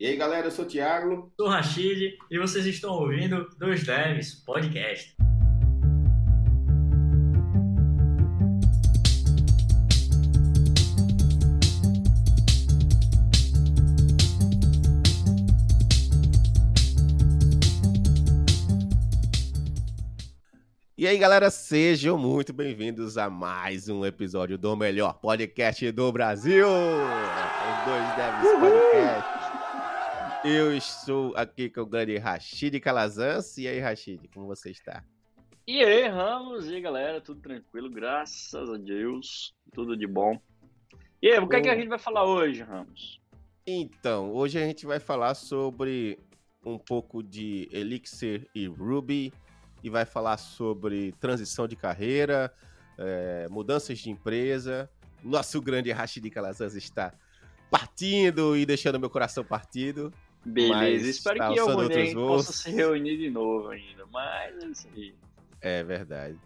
E aí, galera, eu sou o Thiago. Sou o Rashid e vocês estão ouvindo Dois Deves Podcast. E aí, galera, sejam muito bem-vindos a mais um episódio do melhor podcast do Brasil, os Dois Deves Podcast. Eu estou aqui com o grande Rashid Calazans. E aí, Rashid, como você está? E aí, Ramos, e aí, galera, tudo tranquilo, graças a Deus, tudo de bom. E aí, o que é que a gente vai falar hoje, Ramos? Então, hoje a gente vai falar sobre um pouco de Elixir e Ruby, e vai falar sobre transição de carreira, mudanças de empresa. Nosso grande Rashid Calazans está partindo e deixando meu coração partido. Beleza, espero que eu mudei, possa se reunir de novo ainda, mas assim... É verdade.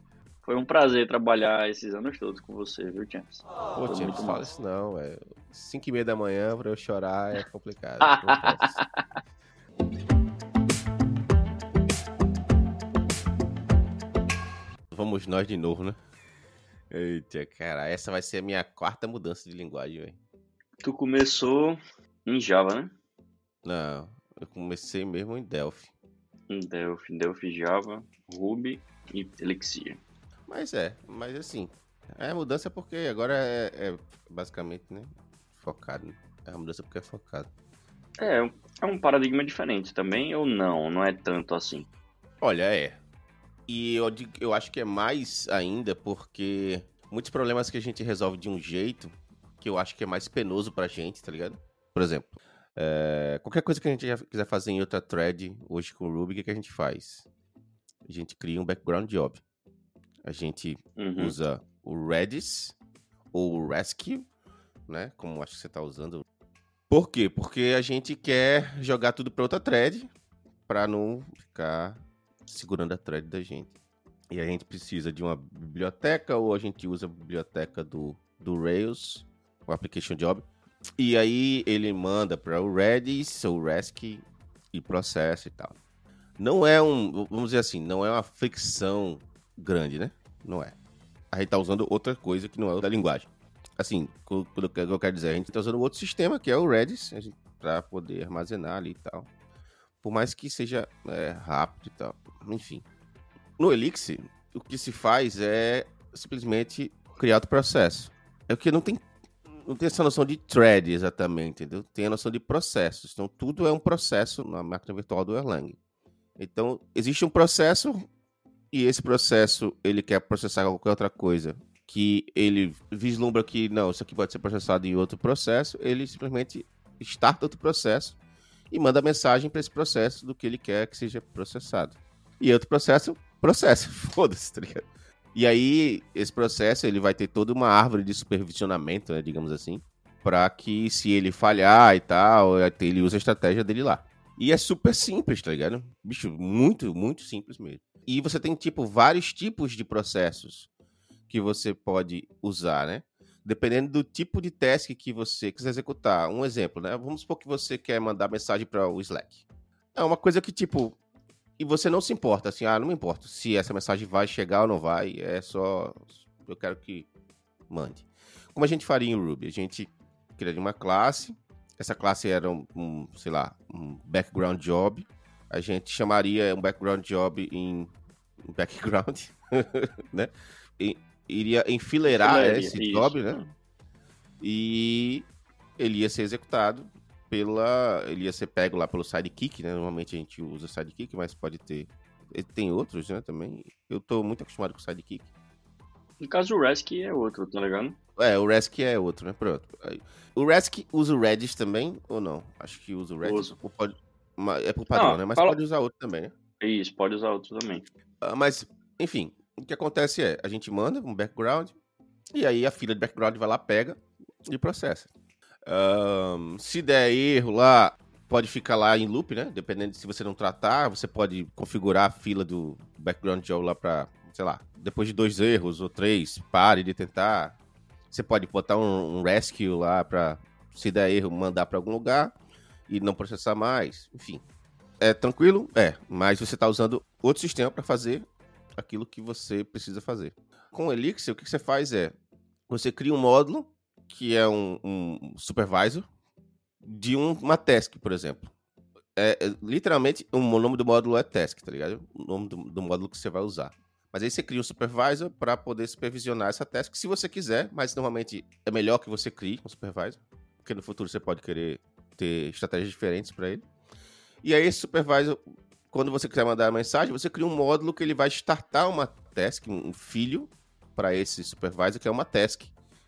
Foi um prazer trabalhar esses anos todos com você, viu, James? Pô, James, não fala isso não, 5h30 da manhã pra eu chorar é complicado. Vamos nós de novo, né? Eita, cara, essa vai ser a minha quarta mudança de linguagem, velho. Tu começou em Java, né? Não, eu comecei mesmo em Delphi. Delphi, Java, Ruby e Elixir. Mas assim, a mudança é porque agora é basicamente, né, focado, né? É a mudança porque é focado. É um paradigma diferente também, ou não é tanto assim? Olha, E eu acho que é mais ainda porque muitos problemas que a gente resolve de um jeito que eu acho que é mais penoso pra gente, tá ligado? Por exemplo, qualquer coisa que a gente já quiser fazer em outra thread hoje com o Ruby, o que a gente faz? A gente cria um background job. A gente usa o Redis ou o Resque, né? Como acho que você tá usando. Por quê? Porque a gente quer jogar tudo pra outra thread pra não ficar... segurando a thread da gente. E a gente precisa de uma biblioteca, ou a gente usa a biblioteca do Rails, o Application Job, e aí ele manda para o Redis, o Resque, e processa e tal. Não é vamos dizer assim, não é uma fricção grande, né? Não é. A gente tá usando outra coisa que não é da linguagem. Assim, o que eu quero dizer, a gente tá usando outro sistema, que é o Redis, para poder armazenar ali e tal. Por mais que seja rápido e tal. Enfim. No Elixir, o que se faz é simplesmente criar outro processo. É porque não tem essa noção de thread exatamente, entendeu? Tem a noção de processos. Então, tudo é um processo na máquina virtual do Erlang. Então, existe um processo e esse processo, ele quer processar qualquer outra coisa que ele vislumbra que, não, isso aqui pode ser processado em outro processo. Ele simplesmente starta outro processo e manda mensagem para esse processo do que ele quer que seja processado. E outro processo, foda-se, tá ligado? E aí, esse processo, ele vai ter toda uma árvore de supervisionamento, né, digamos assim, para que se ele falhar e tal, ele usa a estratégia dele lá. E é super simples, tá ligado? Bicho, muito, muito simples mesmo. E você tem, vários tipos de processos que você pode usar, né? Dependendo do tipo de task que você quiser executar. Um exemplo, né? Vamos supor que você quer mandar mensagem para o Slack. É uma coisa que, e você não se importa, assim, não me importo se essa mensagem vai chegar ou não vai, é só... eu quero que mande. Como a gente faria em Ruby? A gente criaria uma classe, essa classe era um background job, a gente chamaria um background job em background, né? Iria enfileirar esse job, né? E ele ia ser executado ele ia ser pego lá pelo Sidekiq, né? Normalmente a gente usa Sidekiq, mas pode ter... Tem outros, né, também. Eu tô muito acostumado com o Sidekiq. No caso, o Resque é outro, tá ligado? O Resque é outro, né? Pronto. O Resque usa o Redis também, ou não? Acho que usa o Redis. Pode... É por padrão, não, né? Mas pode usar outro também, né? Isso, pode usar outro também. Mas, enfim... O que acontece a gente manda um background, e aí a fila de background vai lá, pega e processa. Se der erro lá, pode ficar lá em loop, né? Dependendo de se você não tratar, você pode configurar a fila do background job lá pra, sei lá, depois de 2 erros ou 3, pare de tentar. Você pode botar um rescue lá pra, se der erro, mandar pra algum lugar. e não processar mais, enfim. É tranquilo? É, mas você está usando outro sistema para fazer aquilo que você precisa fazer. Com o Elixir, o que você faz é, você cria um módulo, que é um supervisor, de uma task, por exemplo. Literalmente, o nome do módulo é task, tá ligado? O nome do módulo que você vai usar. Mas aí você cria um supervisor para poder supervisionar essa task, se você quiser, mas normalmente é melhor que você crie um supervisor, porque no futuro você pode querer ter estratégias diferentes para ele. E aí esse supervisor, quando você quiser mandar a mensagem, você cria um módulo que ele vai startar uma task, um filho para esse supervisor, que é uma task.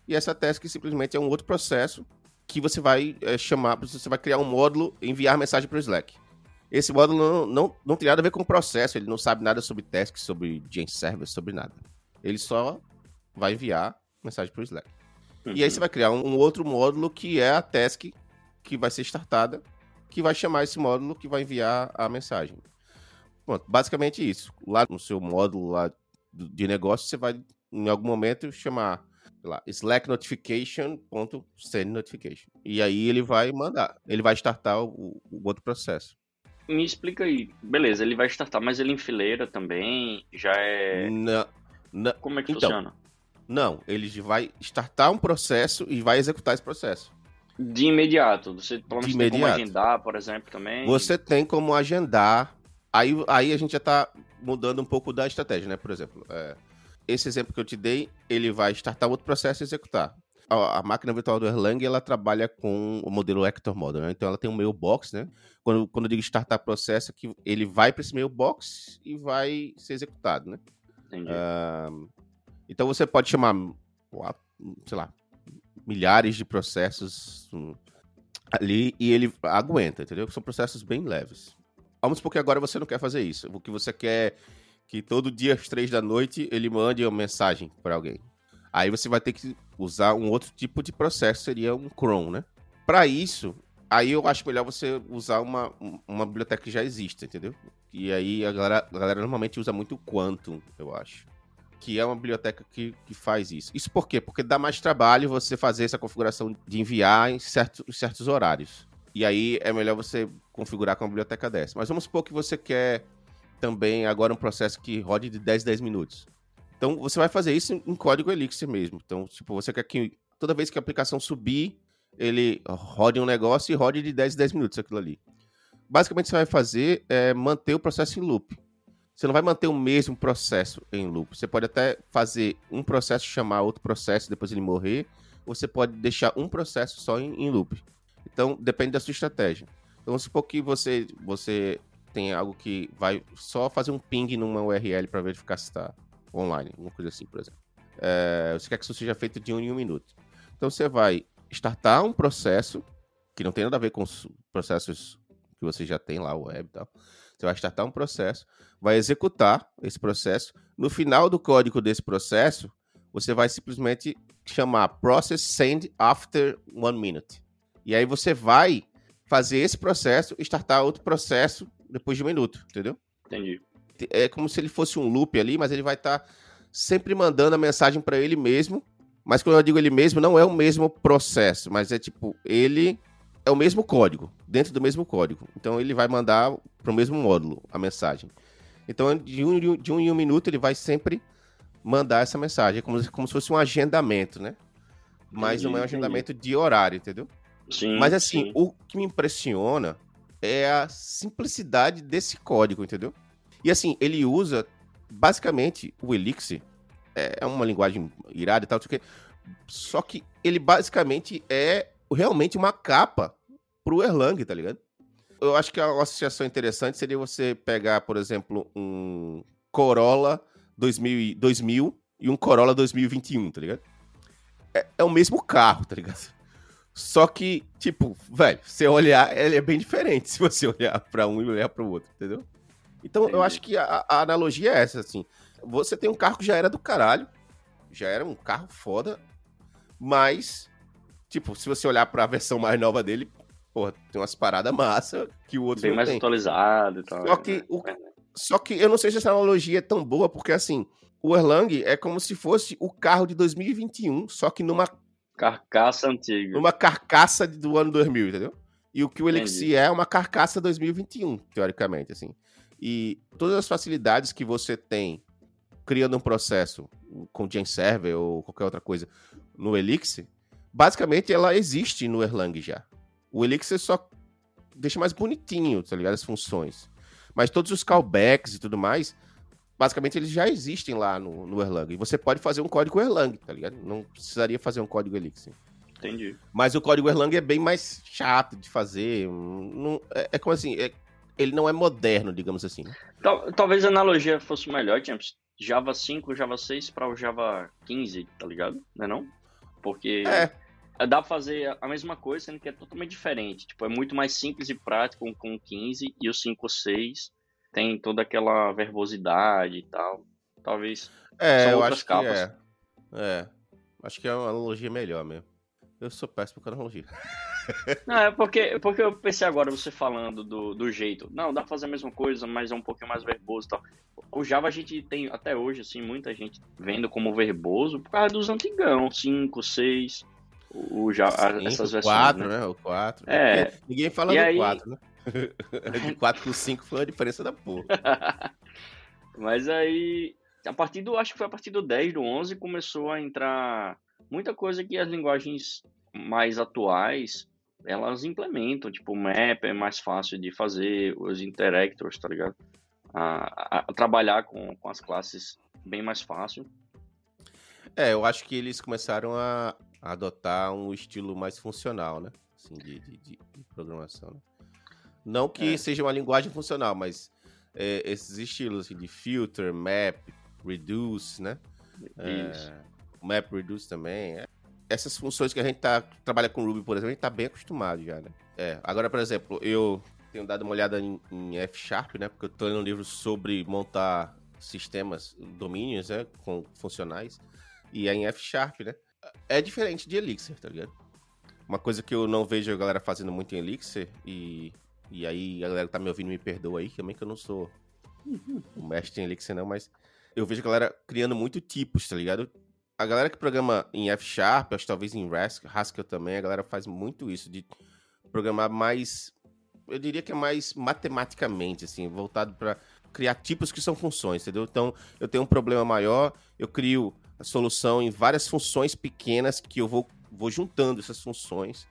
E essa task simplesmente é um outro processo que você vai chamar, você vai criar um módulo e enviar mensagem para o Slack. Esse módulo não tem nada a ver com o processo, ele não sabe nada sobre task, sobre Gen Server, sobre nada. Ele só vai enviar mensagem para o Slack. Uhum. E aí você vai criar um outro módulo que é a task que vai ser startada, que vai chamar esse módulo que vai enviar a mensagem. Bom, basicamente isso. Lá no seu módulo lá de negócio, você vai, em algum momento, chamar lá, Slack notification.send notification. E aí ele vai mandar, ele vai startar o outro processo. Me explica aí. Beleza, ele vai startar, mas ele enfileira também? Já é... Não. Como é que funciona? Não, ele vai startar um processo e vai executar esse processo. De imediato? Você tem como agendar, por exemplo, também? Você tem como agendar. Aí a gente já está mudando um pouco da estratégia, né? Por exemplo, esse exemplo que eu te dei, ele vai startar outro processo e executar. A máquina virtual do Erlang, ela trabalha com o modelo Actor Model, né? Então ela tem um mailbox, né? Quando eu digo startar processo, que ele vai para esse mailbox e vai ser executado, né? Entendi. Então você pode chamar, sei lá, milhares de processos ali e ele aguenta, entendeu? São processos bem leves. Vamos supor que agora você não quer fazer isso. O que você quer que todo dia às 3 da noite ele mande uma mensagem para alguém. Aí você vai ter que usar um outro tipo de processo, seria um cron, né? Para isso, aí eu acho melhor você usar uma biblioteca que já existe, entendeu? E aí a galera normalmente usa muito o Quantum, eu acho. Que é uma biblioteca que faz isso. Isso por quê? Porque dá mais trabalho você fazer essa configuração de enviar em certos horários. E aí é melhor você configurar com uma biblioteca dessa. Mas vamos supor que você quer também agora um processo que rode de 10 minutos. Então, você vai fazer isso em código Elixir mesmo. Então, tipo, você quer que toda vez que a aplicação subir, ele rode um negócio e rode de 10 minutos aquilo ali. Basicamente, você vai fazer manter o processo em loop. Você não vai manter o mesmo processo em loop. Você pode até fazer um processo, chamar outro processo, depois ele morrer. Ou você pode deixar um processo só em loop. Então, depende da sua estratégia. Então, vamos supor que você tem algo que vai só fazer um ping numa URL para verificar se está online, alguma coisa assim, por exemplo. Você quer que isso seja feito de 1 em 1 minuto. Então, você vai startar um processo, que não tem nada a ver com os processos que você já tem lá, web e tal. Você vai startar um processo, vai executar esse processo. No final do código desse processo, você vai simplesmente chamar process send after 1 minute. E aí você vai fazer esse processo e startar outro processo depois de 1 minuto, entendeu? Entendi. É como se ele fosse um loop ali, mas ele vai estar sempre mandando a mensagem para ele mesmo. Mas quando eu digo ele mesmo, não é o mesmo processo, mas é tipo, ele é o mesmo código, dentro do mesmo código. Então ele vai mandar para o mesmo módulo a mensagem. Então de um em um minuto ele vai sempre mandar essa mensagem. É como se fosse um agendamento, né? Mas não é um agendamento de horário, entendeu? Sim, mas assim, sim. O que me impressiona é a simplicidade desse código, entendeu? E assim, ele usa, basicamente, o Elixir, é uma linguagem irada e tal, só que ele basicamente é realmente uma capa pro Erlang, tá ligado? Eu acho que uma associação interessante seria você pegar, por exemplo, um Corolla 2000 e um Corolla 2021, tá ligado? É o mesmo carro, tá ligado? Só que, tipo, velho, você olhar, ele é bem diferente se você olhar pra um e olhar pro outro, entendeu? Então, eu acho que a analogia é essa, assim. Você tem um carro que já era do caralho, já era um carro foda, mas, tipo, se você olhar pra versão mais nova dele, porra, tem umas paradas massa que o outro tem não mais tem. Atualizado e tal. Só que eu não sei se essa analogia é tão boa, porque, assim, o Erlang é como se fosse o carro de 2021, só que numa... carcaça antiga. Numa carcaça do ano 2000, entendeu? E o que o Elixir é uma carcaça 2021, teoricamente, assim. E todas as facilidades que você tem criando um processo com Gen Server ou qualquer outra coisa no Elixir, basicamente ela existe no Erlang já. O Elixir só deixa mais bonitinho, tá ligado? As funções. Mas todos os callbacks e tudo mais, basicamente eles já existem lá no Erlang. E você pode fazer um código Erlang, tá ligado? Não precisaria fazer um código Elixir. Entendi. Mas o código Erlang é bem mais chato de fazer. Não, é como assim, ele não é moderno, digamos assim. Né? Talvez a analogia fosse melhor, James. Java 5, Java 6 para o Java 15, tá ligado? Não é não? Porque dá pra fazer a mesma coisa, sendo que é totalmente diferente. Tipo, é muito mais simples e prático com o 15 e o 5 ou 6 tem toda aquela verbosidade e tal. Talvez são outras capas. Acho que é uma analogia melhor mesmo. Eu sou péssimo com analogia. Não, é porque eu pensei agora você falando do jeito. Não, dá pra fazer a mesma coisa, mas é um pouquinho mais verboso e tal. O Java a gente tem, até hoje, assim, muita gente vendo como verboso por causa dos antigão. 5, 6, o Java, essas versões. 4, né? O 4. É. Ninguém fala e do aí... 4, né? De 4 pro 5 foi a diferença da porra. Mas aí, acho que foi a partir do 10, do 11, começou a entrar... muita coisa que as linguagens mais atuais, elas implementam. Tipo, o map é mais fácil de fazer, os interactors, tá ligado? A trabalhar com as classes bem mais fácil. Eu acho que eles começaram a adotar um estilo mais funcional, né? Assim, de programação. Né? Não que seja uma linguagem funcional, mas esses estilos assim, de filter, map, reduce, né? Isso. Map Reduce também. Essas funções que a gente trabalha com Ruby, por exemplo, a gente tá bem acostumado já, né? Agora, por exemplo, eu tenho dado uma olhada em F#, né? Porque eu tô lendo um livro sobre montar sistemas, domínios, né? Com funcionais. E é em F#, né? É diferente de Elixir, tá ligado? Uma coisa que eu não vejo a galera fazendo muito em Elixir, e aí a galera que tá me ouvindo me perdoa aí, também que eu não sou um mestre em Elixir, não, mas eu vejo a galera criando muito tipos, tá ligado? A galera que programa em F#, acho que talvez em Haskell também, a galera faz muito isso, de programar mais, eu diria que é mais matematicamente, assim, voltado para criar tipos que são funções, entendeu? Então, eu tenho um problema maior, eu crio a solução em várias funções pequenas que eu vou juntando essas funções,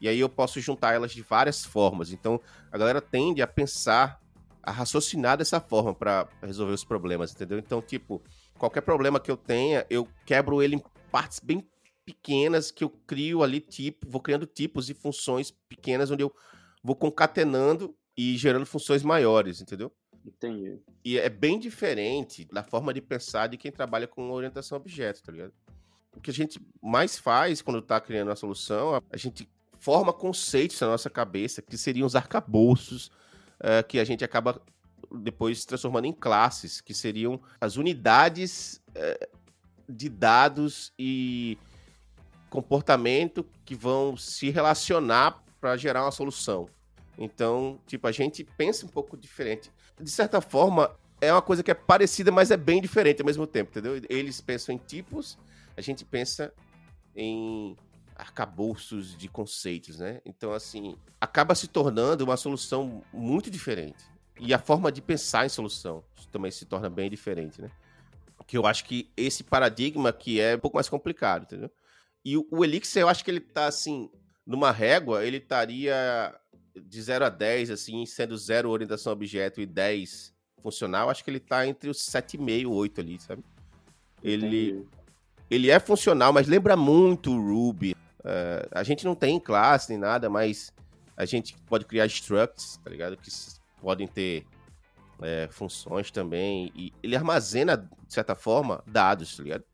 e aí eu posso juntar elas de várias formas. Então, a galera tende a pensar, a raciocinar dessa forma para resolver os problemas, entendeu? Então, tipo... qualquer problema que eu tenha, eu quebro ele em partes bem pequenas que eu crio ali, vou criando tipos e funções pequenas onde eu vou concatenando e gerando funções maiores, entendeu? Entendi. E é bem diferente da forma de pensar de quem trabalha com orientação a objetos, tá ligado? O que a gente mais faz quando tá criando uma solução, a gente forma conceitos na nossa cabeça que seriam os arcabouços que a gente acaba... depois se transformando em classes, que seriam as unidades de dados e comportamento que vão se relacionar para gerar uma solução. Então, tipo, a gente pensa um pouco diferente. De certa forma, é uma coisa que é parecida, mas é bem diferente ao mesmo tempo, entendeu? Eles pensam em tipos, a gente pensa em arcabouços de conceitos, né? Então, assim, acaba se tornando uma solução muito diferente. E a forma de pensar em solução também se torna bem diferente, né? Que eu acho que esse paradigma que é um pouco mais complicado, entendeu? E o Elixir, eu acho que ele tá, assim, numa régua, ele estaria de 0 a 10, assim, sendo 0 orientação a objeto e 10 funcional, acho que ele tá entre os 7,5 e 8 ali, sabe? Ele é funcional, mas lembra muito o Ruby. A gente não tem classe nem nada, mas a gente pode criar structs, tá ligado? Que podem ter funções também, e ele armazena, de certa forma, dados, tá ligado?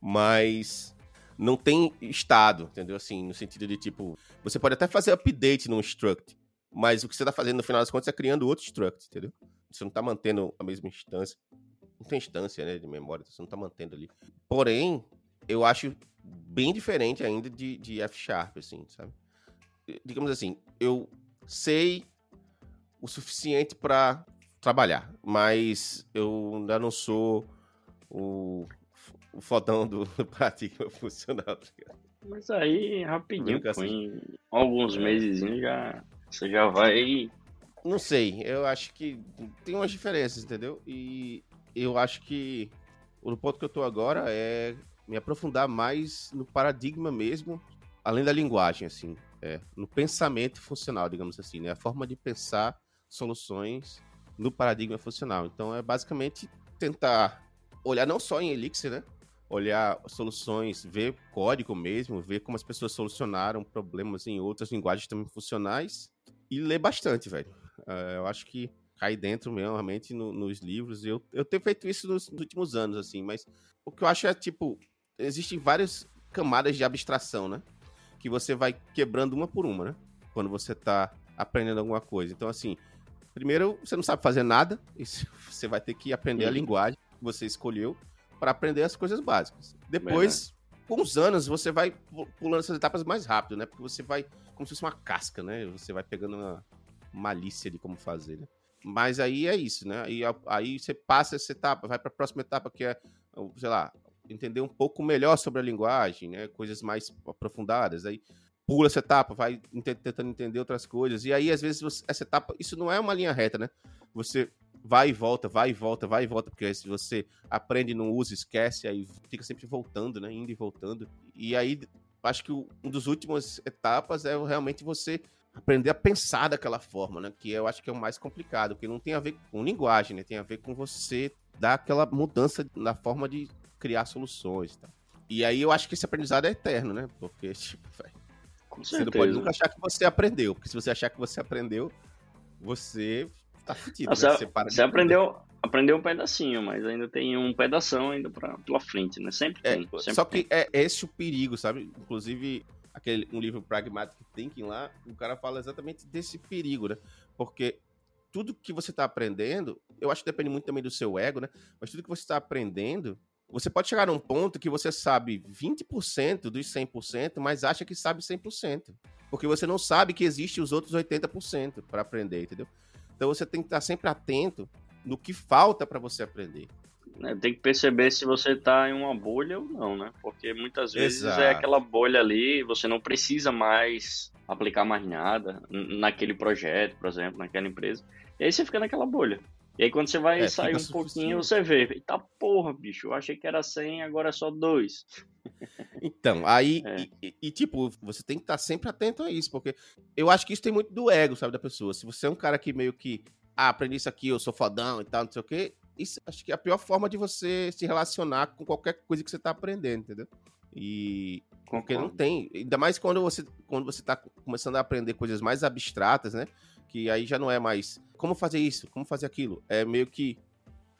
Mas não tem estado, entendeu? Assim, no sentido de, tipo, você pode até fazer update num struct, mas o que você tá fazendo, no final das contas, é criando outro struct, entendeu? Você não tá mantendo a mesma instância. Não tem instância, né, de memória, você não tá mantendo ali. Porém, eu acho bem diferente ainda de F#, assim, sabe? Digamos assim, eu sei... o suficiente para trabalhar, mas eu ainda não sou o fodão do paradigma funcional. Mas aí, rapidinho, em alguns meses já, você já vai... Não sei, eu acho que tem umas diferenças, entendeu? E eu acho que o ponto que eu tô agora é me aprofundar mais no paradigma mesmo, além da linguagem, assim, no pensamento funcional, digamos assim, né? A forma de pensar soluções no paradigma funcional. Então, é basicamente tentar olhar não só em Elixir, né? Olhar soluções, ver código mesmo, ver como as pessoas solucionaram problemas em outras linguagens também funcionais e ler bastante, velho. Eu acho que cai dentro mesmo, realmente, nos livros. Eu tenho feito isso nos últimos anos, assim, mas o que eu acho é, tipo, existem várias camadas de abstração, né? Que você vai quebrando uma por uma, né? Quando você tá aprendendo alguma coisa. Então, assim, primeiro, você não sabe fazer nada, você vai ter que aprender a linguagem que você escolheu para aprender as coisas básicas. Depois, com os anos, você vai pulando essas etapas mais rápido, né? Porque você vai, como se fosse uma casca, né? Você vai pegando uma malícia de como fazer, né? Mas aí é isso, né? E aí você passa essa etapa, vai para a próxima etapa, que é, sei lá, entender um pouco melhor sobre a linguagem, né? Coisas mais aprofundadas. Aí pula essa etapa, vai tentando entender outras coisas. E aí, às vezes, essa etapa, isso não é uma linha reta, né? Você vai e volta, vai e volta, vai e volta, porque se você aprende, não usa, esquece, aí fica sempre voltando, né? Indo e voltando. E aí, acho que um dos últimos etapas é realmente você aprender a pensar daquela forma, né? Que eu acho que é o mais complicado, porque não tem a ver com linguagem, né? Tem a ver com você dar aquela mudança na forma de criar soluções, tá? E aí eu acho que esse aprendizado é eterno, né? Porque, tipo, véio, você não pode nunca achar que você aprendeu, porque se você achar que você aprendeu, você tá fudido, né? Você aprendeu um pedacinho, mas ainda tem um pedação ainda pela frente, né? Sempre tem. Sempre só tem. Que é esse o perigo, sabe? Inclusive, um livro Pragmatic Thinking lá, o cara fala exatamente desse perigo, né? Porque tudo que você tá aprendendo, eu acho que depende muito também do seu ego, né? Mas tudo que você tá aprendendo, você pode chegar num ponto que você sabe 20% dos 100%, mas acha que sabe 100%. Porque você não sabe que existem os outros 80% para aprender, entendeu? Então você tem que estar sempre atento no que falta para você aprender. Tem que perceber se você está em uma bolha ou não, né? Porque muitas vezes é aquela bolha ali, você não precisa mais aplicar mais nada naquele projeto, por exemplo, naquela empresa. E aí você fica naquela bolha. E aí quando você vai sair um pouquinho, você vê, eita porra, bicho, eu achei que era 100, agora é só 2. Então, aí, tipo, você tem que estar sempre atento a isso, porque eu acho que isso tem muito do ego, sabe, da pessoa. Se você é um cara que meio que, aprendi isso aqui, eu sou fodão e tal, não sei o quê, isso acho que é a pior forma de você se relacionar com qualquer coisa que você tá aprendendo, entendeu? E porque não tem, ainda mais quando você tá começando a aprender coisas mais abstratas, né? Que aí já não é mais como fazer isso, como fazer aquilo. É meio que,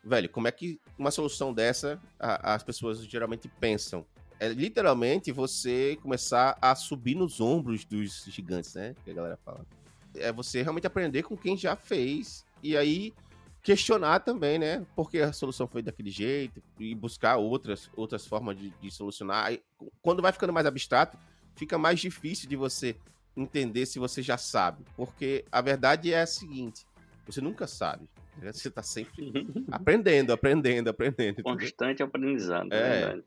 velho, como é que uma solução dessa as pessoas geralmente pensam? É literalmente você começar a subir nos ombros dos gigantes, né? Que a galera fala. É você realmente aprender com quem já fez e aí questionar também, né? Porque a solução foi daquele jeito e buscar outras formas de solucionar. Aí, quando vai ficando mais abstrato, fica mais difícil de você entender se você já sabe, porque a verdade é a seguinte, você nunca sabe, né? Você tá sempre aprendendo. Constante aprendizado, é verdade.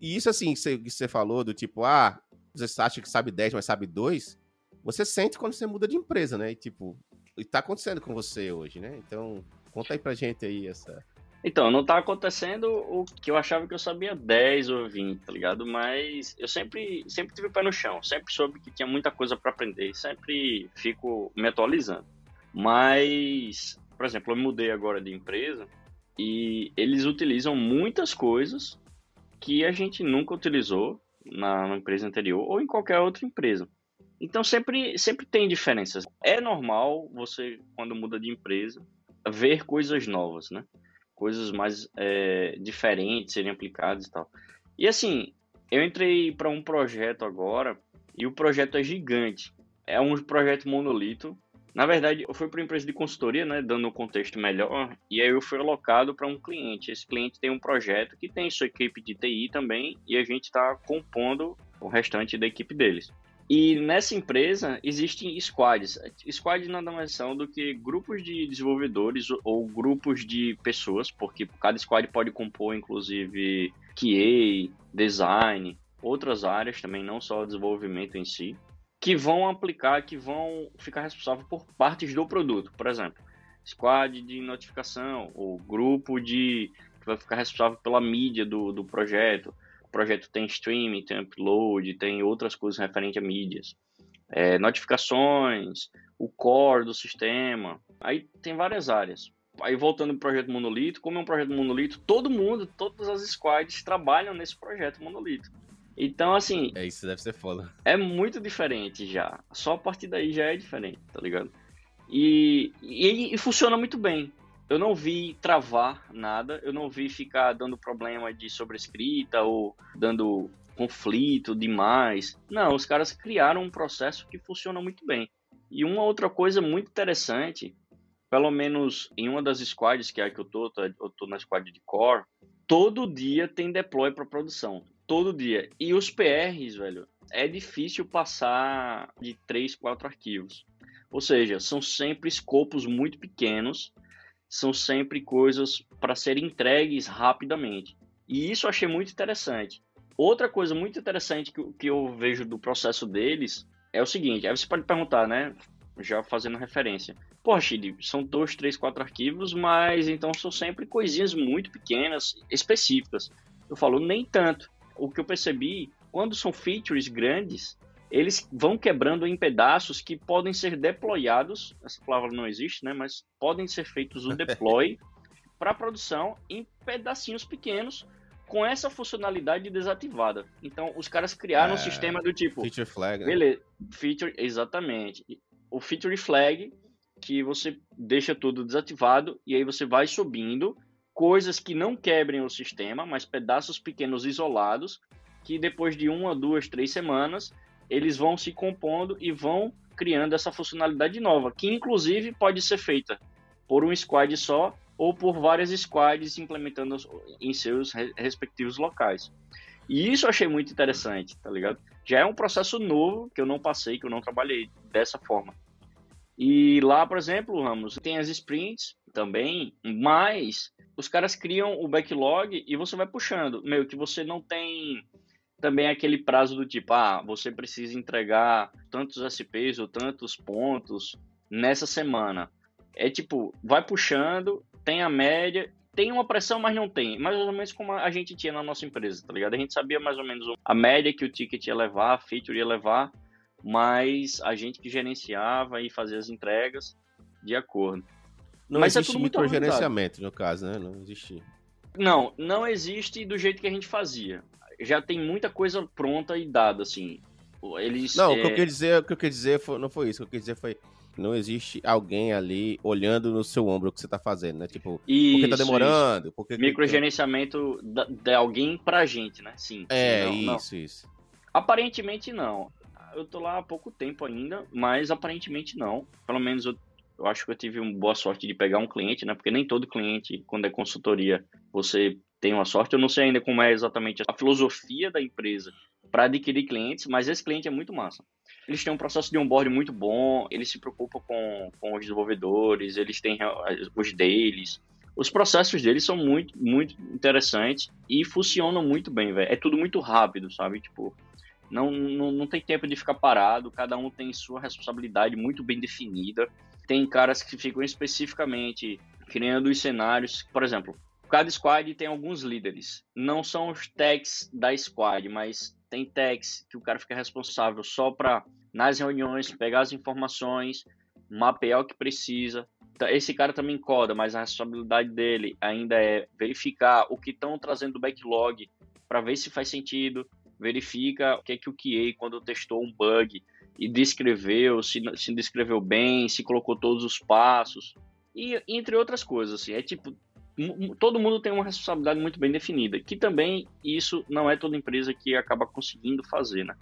E isso assim, que você falou do tipo, você acha que sabe 10, mas sabe 2, você sente quando você muda de empresa, né, e tipo, e tá acontecendo com você hoje, né, então conta aí pra gente aí essa... Então, não tá acontecendo o que eu achava que eu sabia 10 ou 20, tá ligado? Mas eu sempre tive o pé no chão, sempre soube que tinha muita coisa pra aprender, sempre fico me atualizando. Mas, por exemplo, eu me mudei agora de empresa e eles utilizam muitas coisas que a gente nunca utilizou na empresa anterior ou em qualquer outra empresa. Então, sempre tem diferenças. É normal você, quando muda de empresa, ver coisas novas, né? Coisas mais diferentes serem aplicadas e tal. E assim, eu entrei para um projeto agora, e o projeto é gigante. É um projeto monolito. Na verdade, eu fui para uma empresa de consultoria, né, dando um contexto melhor, e aí eu fui alocado para um cliente. Esse cliente tem um projeto que tem sua equipe de TI também, e a gente está compondo o restante da equipe deles. E nessa empresa existem squads. Squads nada mais são do que grupos de desenvolvedores ou grupos de pessoas, porque cada squad pode compor, inclusive, QA, design, outras áreas também, não só o desenvolvimento em si, que vão aplicar, que vão ficar responsável por partes do produto. Por exemplo, squad de notificação, o grupo de que vai ficar responsável pela mídia do projeto. O projeto tem streaming, tem upload, tem outras coisas referentes a mídias. Notificações, o core do sistema. Aí tem várias áreas. Aí voltando pro projeto monolito, como é um projeto monolito, todo mundo, todas as squads trabalham nesse projeto monolito. Então, assim... Isso deve ser foda. É muito diferente já. Só a partir daí já é diferente, tá ligado? E funciona muito bem. Eu não vi travar nada, eu não vi ficar dando problema de sobrescrita ou dando conflito demais. Não, os caras criaram um processo que funciona muito bem. E uma outra coisa muito interessante, pelo menos em uma das squads que é a que eu tô na squad de core, todo dia tem deploy para produção. Todo dia. E os PRs, velho, é difícil passar de 3, 4 arquivos. Ou seja, são sempre escopos muito pequenos, são sempre coisas para serem entregues rapidamente. E isso eu achei muito interessante. Outra coisa muito interessante que eu vejo do processo deles é o seguinte, aí você pode perguntar, né, já fazendo referência. Pô, Chile, são 2, 3, 4 arquivos, mas então são sempre coisinhas muito pequenas, específicas. Eu falo, nem tanto. O que eu percebi, quando são features grandes, eles vão quebrando em pedaços que podem ser deployados, essa palavra não existe, né? Mas podem ser feitos o deploy para produção em pedacinhos pequenos com essa funcionalidade desativada. Então, os caras criaram um sistema do tipo... Feature Flag. Beleza, feature, exatamente. O Feature Flag, que você deixa tudo desativado e aí você vai subindo... coisas que não quebrem o sistema, mas pedaços pequenos isolados, que depois de 1, 2, 3 semanas, eles vão se compondo e vão criando essa funcionalidade nova, que inclusive pode ser feita por um squad só, ou por várias squads implementando em seus respectivos locais. E isso eu achei muito interessante, tá ligado? Já é um processo novo, que eu não passei, que eu não trabalhei dessa forma. E lá, por exemplo, Ramos, tem as sprints também, mas... os caras criam o backlog e você vai puxando. Meio que você não tem também aquele prazo do tipo, você precisa entregar tantos SPs ou tantos pontos nessa semana. É tipo, vai puxando, tem a média, tem uma pressão, mas não tem. Mais ou menos como a gente tinha na nossa empresa, tá ligado? A gente sabia mais ou menos a média que o ticket ia levar, a feature ia levar, mas a gente que gerenciava e fazia as entregas de acordo. Não mas existe é microgerenciamento, no caso, né? Não existe. Não existe do jeito que a gente fazia. Já tem muita coisa pronta e dada, assim. Eles, o que eu quis dizer foi, não existe alguém ali olhando no seu ombro o que você tá fazendo, né? Tipo, isso, porque tá demorando? Porque... microgerenciamento de alguém pra gente, né? Sim. Isso. Aparentemente não. Eu tô lá há pouco tempo ainda, mas aparentemente não. Pelo menos eu acho que eu tive uma boa sorte de pegar um cliente, né? Porque nem todo cliente, quando é consultoria, você tem uma sorte. Eu não sei ainda como é exatamente a filosofia da empresa para adquirir clientes, mas esse cliente é muito massa. Eles têm um processo de onboard muito bom, eles se preocupam com os desenvolvedores, eles têm os dailies. Os processos deles são muito, muito interessantes e funcionam muito bem, velho. É tudo muito rápido, sabe? Tipo, não tem tempo de ficar parado, cada um tem sua responsabilidade muito bem definida. Tem caras que ficam especificamente criando os cenários. Por exemplo, cada squad tem alguns líderes. Não são os techs da squad, mas tem techs que o cara fica responsável só para, nas reuniões, pegar as informações, mapear o que precisa. Esse cara também coda, mas a responsabilidade dele ainda é verificar o que estão trazendo do backlog para ver se faz sentido. Verifica o que é que o QA, quando testou um bug, e descreveu, se descreveu bem, se colocou todos os passos, e entre outras coisas, assim, é tipo, todo mundo tem uma responsabilidade muito bem definida, que também isso não é toda empresa que acaba conseguindo fazer, né?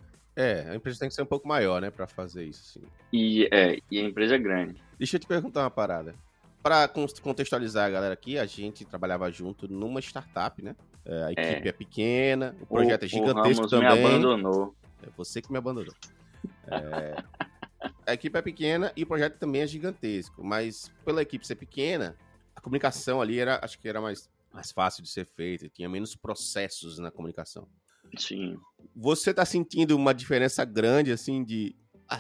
A empresa tem que ser um pouco maior, né, pra fazer isso, assim. E a empresa é grande. Deixa eu te perguntar uma parada. Pra contextualizar a galera aqui, a gente trabalhava junto numa startup, né? A equipe é pequena, o projeto é gigantesco, o Ramos também. Me abandonou. É você que me abandonou. A equipe é pequena e o projeto também é gigantesco, mas pela equipe ser pequena, a comunicação ali acho que era mais fácil de ser feita, tinha menos processos na comunicação. Sim. Você está sentindo uma diferença grande, assim, de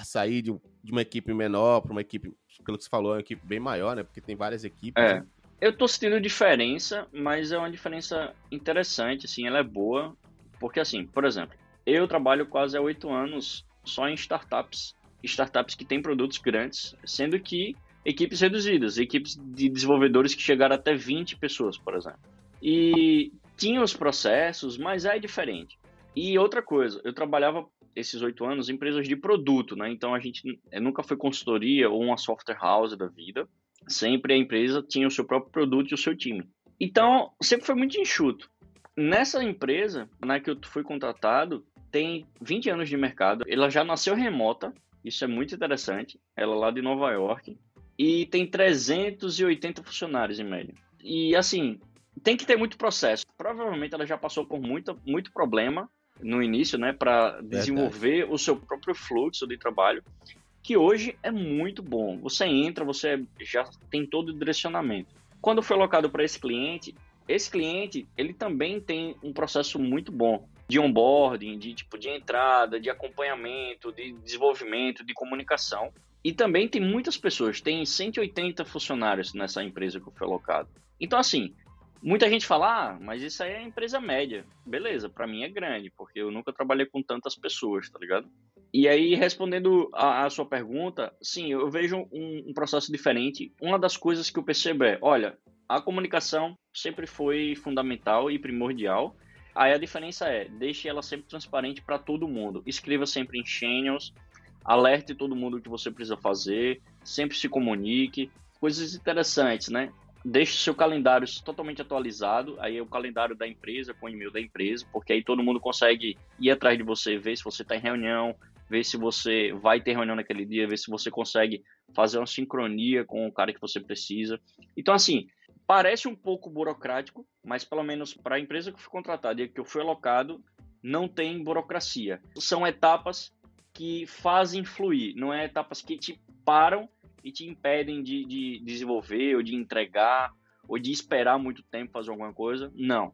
sair de uma equipe menor para uma equipe, pelo que você falou, é uma equipe bem maior, né? Porque tem várias equipes. É. Né? Eu estou sentindo diferença, mas é uma diferença interessante, assim, ela é boa. Porque, assim, por exemplo, eu trabalho quase há 8 anos só em startups que têm produtos grandes, sendo que equipes reduzidas, equipes de desenvolvedores que chegaram até 20 pessoas, por exemplo. E tinha os processos, mas é diferente. E outra coisa, eu trabalhava esses 8 anos em empresas de produto, né? Então a gente nunca foi consultoria ou uma software house da vida. Sempre a empresa tinha o seu próprio produto e o seu time. Então sempre foi muito enxuto. Nessa empresa, na que eu fui contratado, tem 20 anos de mercado. Ela já nasceu remota, isso é muito interessante. Ela é lá de Nova York e tem 380 funcionários em média. E assim, tem que ter muito processo. Provavelmente ela já passou por muito problema no início, né, para desenvolver o seu próprio fluxo de trabalho, que hoje é muito bom. Você entra, você já tem todo o direcionamento. Quando foi alocado para esse cliente, ele também tem um processo muito bom de onboarding, de entrada, de acompanhamento, de desenvolvimento, de comunicação. E também tem muitas pessoas, tem 180 funcionários nessa empresa que foi alocado. Então, assim, muita gente fala, mas isso aí é empresa média. Beleza, pra mim é grande, porque eu nunca trabalhei com tantas pessoas, tá ligado? E aí, respondendo a sua pergunta, sim, eu vejo um processo diferente. Uma das coisas que eu percebo é, olha, a comunicação sempre foi fundamental e primordial. Aí a diferença é, deixe ela sempre transparente para todo mundo. Escreva sempre em channels, alerte todo mundo o que você precisa fazer, sempre se comunique. Coisas interessantes, né? Deixe seu calendário totalmente atualizado, aí é o calendário da empresa com o e-mail da empresa, porque aí todo mundo consegue ir atrás de você, ver se você está em reunião, ver se você vai ter reunião naquele dia, ver se você consegue fazer uma sincronia com o cara que você precisa. Então, assim, parece um pouco burocrático, mas pelo menos para a empresa que eu fui contratado e que eu fui alocado, não tem burocracia. São etapas que fazem fluir, não é etapas que te param e te impedem de desenvolver ou de entregar ou de esperar muito tempo fazer alguma coisa. Não.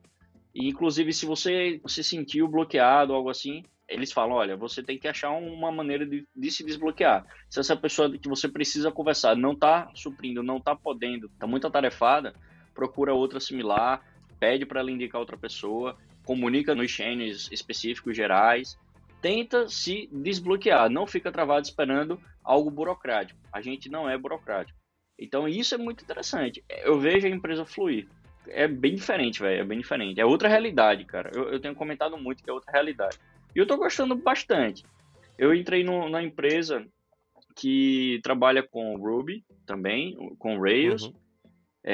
E, inclusive, se você se sentiu bloqueado ou algo assim, eles falam, olha, você tem que achar uma maneira de se desbloquear. Se essa pessoa que você precisa conversar não está suprindo, não está podendo, está muito atarefada, procura outra similar, pede para ela indicar outra pessoa, comunica nos channels específicos gerais, tenta se desbloquear, não fica travado esperando algo burocrático. A gente não é burocrático. Então isso é muito interessante. Eu vejo a empresa fluir. É bem diferente, velho, é bem diferente. É outra realidade, cara. Eu tenho comentado muito que é outra realidade. E eu tô gostando bastante. Eu entrei na empresa que trabalha com Ruby também, com Rails. Uhum.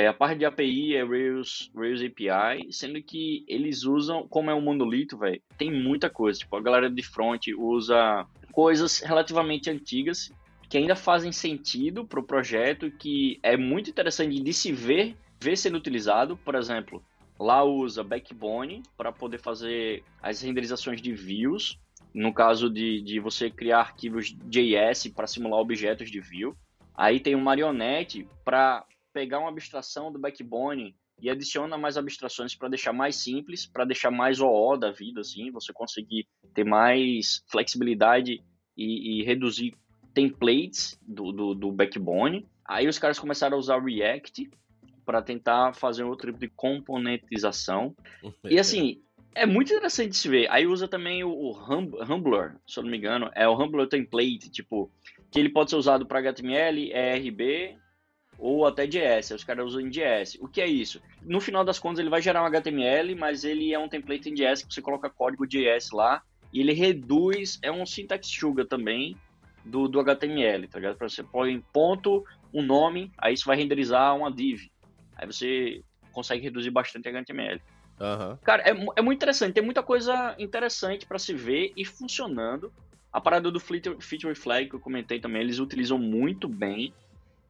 A parte de API é Rails API, sendo que eles usam, como é um monolito, velho, tem muita coisa. Tipo, a galera de front usa coisas relativamente antigas que ainda fazem sentido pro projeto, que é muito interessante de se ver sendo utilizado. Por exemplo, lá usa Backbone para poder fazer as renderizações de views, no caso de você criar arquivos JS para simular objetos de view. Aí tem o Marionete para pegar uma abstração do Backbone e adiciona mais abstrações para deixar mais simples, para deixar mais OO da vida, assim, você conseguir ter mais flexibilidade e reduzir templates do Backbone. Aí os caras começaram a usar React para tentar fazer outro tipo de componentização. E assim, é muito interessante de se ver. Aí usa também o Humbler, se eu não me engano, é o Humbler Template, tipo, que ele pode ser usado para HTML, ERB ou até JS. Os caras usam em JS. O que é isso? No final das contas, ele vai gerar um HTML, mas ele é um template em JS que você coloca código JS lá e ele reduz, é um syntax sugar também do HTML, tá ligado? Para você pôr em ponto um nome, aí isso vai renderizar uma div. Aí você consegue reduzir bastante HTML. Uhum. Cara, é muito interessante. Tem muita coisa interessante para se ver e funcionando. A parada do Feature Flag que eu comentei também, eles utilizam muito bem.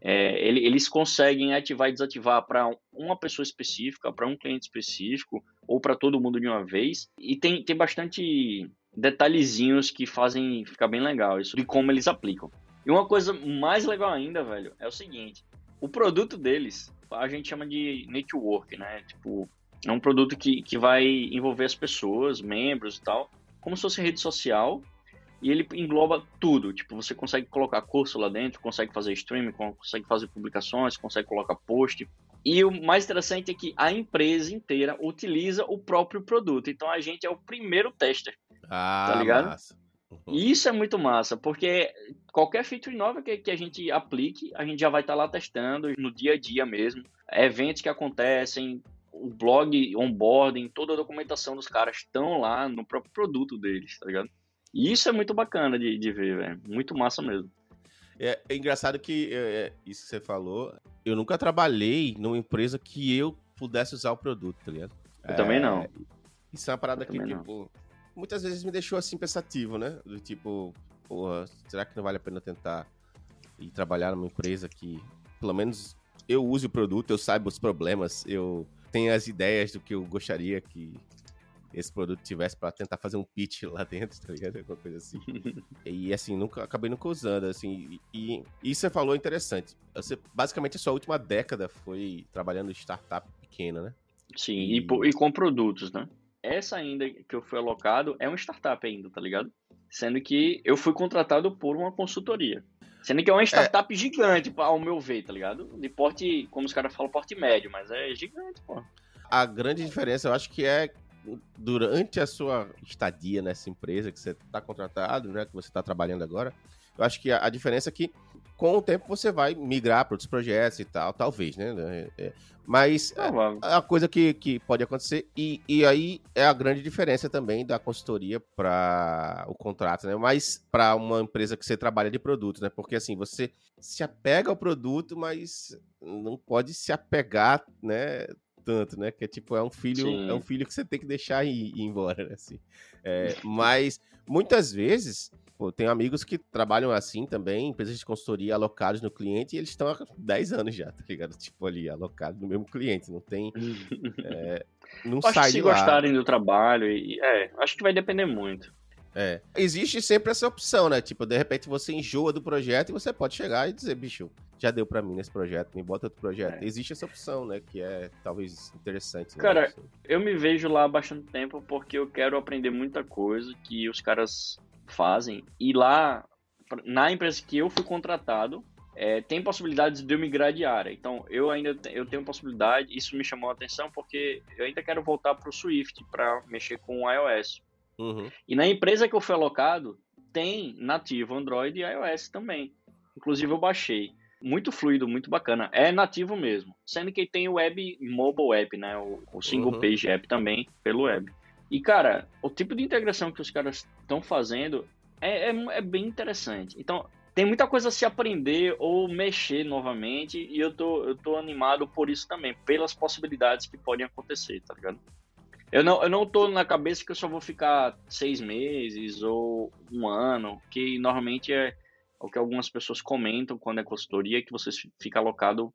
Eles conseguem ativar e desativar para uma pessoa específica, para um cliente específico, ou para todo mundo de uma vez. E tem bastante detalhezinhos que fazem ficar bem legal isso, de como eles aplicam. E uma coisa mais legal ainda, velho, é o seguinte. O produto deles, a gente chama de network, né? Tipo, É um produto que vai envolver as pessoas, membros e tal, como se fosse rede social, e ele engloba tudo. Tipo, você consegue colocar curso lá dentro, consegue fazer streaming, consegue fazer publicações, consegue colocar post. E o mais interessante é que a empresa inteira utiliza o próprio produto. Então, a gente é o primeiro tester, tá ligado? Massa. E isso é muito massa, porque qualquer feature nova que a gente aplique, a gente já vai estar lá testando no dia a dia mesmo. Eventos que acontecem, o blog, onboarding, toda a documentação dos caras estão lá no próprio produto deles, tá ligado? E isso é muito bacana de ver, velho. Muito massa mesmo. É engraçado que isso que você falou, eu nunca trabalhei numa empresa que eu pudesse usar o produto, tá ligado? Eu também não. Isso é uma parada que, tipo, muitas vezes me deixou assim pensativo, né? Do tipo, porra, será que não vale a pena tentar ir trabalhar numa empresa que, pelo menos, eu use o produto, eu saiba os problemas, eu tenho as ideias do que eu gostaria que esse produto tivesse pra tentar fazer um pitch lá dentro, tá ligado? Alguma coisa assim. E assim, acabei nunca usando, assim. E isso você falou interessante. Você, basicamente, a sua última década foi trabalhando em startup pequena, né? Sim, e com produtos, né? Essa ainda que eu fui alocado é uma startup ainda, tá ligado? Sendo que eu fui contratado por uma consultoria. Sendo que é uma startup gigante, ao meu ver, tá ligado? De porte, como os caras falam, porte médio, mas é gigante, pô. A grande diferença, eu acho que é durante a sua estadia nessa empresa que você está contratado, né, que você está trabalhando agora, eu acho que a diferença é que com o tempo você vai migrar para outros projetos e tal, talvez, né? Mas é uma coisa que pode acontecer e aí é a grande diferença também da consultoria para o contrato, né? Mas para uma empresa que você trabalha de produto, né? Porque assim, você se apega ao produto, mas não pode se apegar, né? Tanto, né? Que é tipo, é um filho que você tem que deixar ir embora, né? Assim. Mas muitas vezes, pô, tenho amigos que trabalham assim também, empresas de consultoria alocadas no cliente, e eles estão há 10 anos já, tá ligado? Tipo, ali, alocado no mesmo cliente, não tem... não acho sai que se de lá. Gostarem do trabalho, acho que vai depender muito. Existe sempre essa opção, né? Tipo, de repente você enjoa do projeto e você pode chegar e dizer, bicho, já deu pra mim nesse projeto, me bota outro projeto. Existe essa opção, né? Que é, talvez, interessante. Cara, né? Eu me vejo lá há bastante tempo porque eu quero aprender muita coisa que os caras fazem. E lá, na empresa que eu fui contratado, tem possibilidades de eu migrar de área. Então, eu tenho possibilidade, isso me chamou a atenção porque eu ainda quero voltar pro Swift pra mexer com o iOS. Uhum. E na empresa que eu fui alocado, tem nativo Android e iOS também. Inclusive eu baixei. Muito fluido, muito bacana. É nativo mesmo. Sendo que tem o web, mobile app, né? O single page app também, pelo web. E, cara, o tipo de integração que os caras estão fazendo é bem interessante. Então, tem muita coisa a se aprender ou mexer novamente. E eu tô animado por isso também. Pelas possibilidades que podem acontecer, tá ligado? Eu não tô na cabeça que eu só vou ficar 6 meses ou um ano, que normalmente é o que algumas pessoas comentam quando é consultoria, que você fica alocado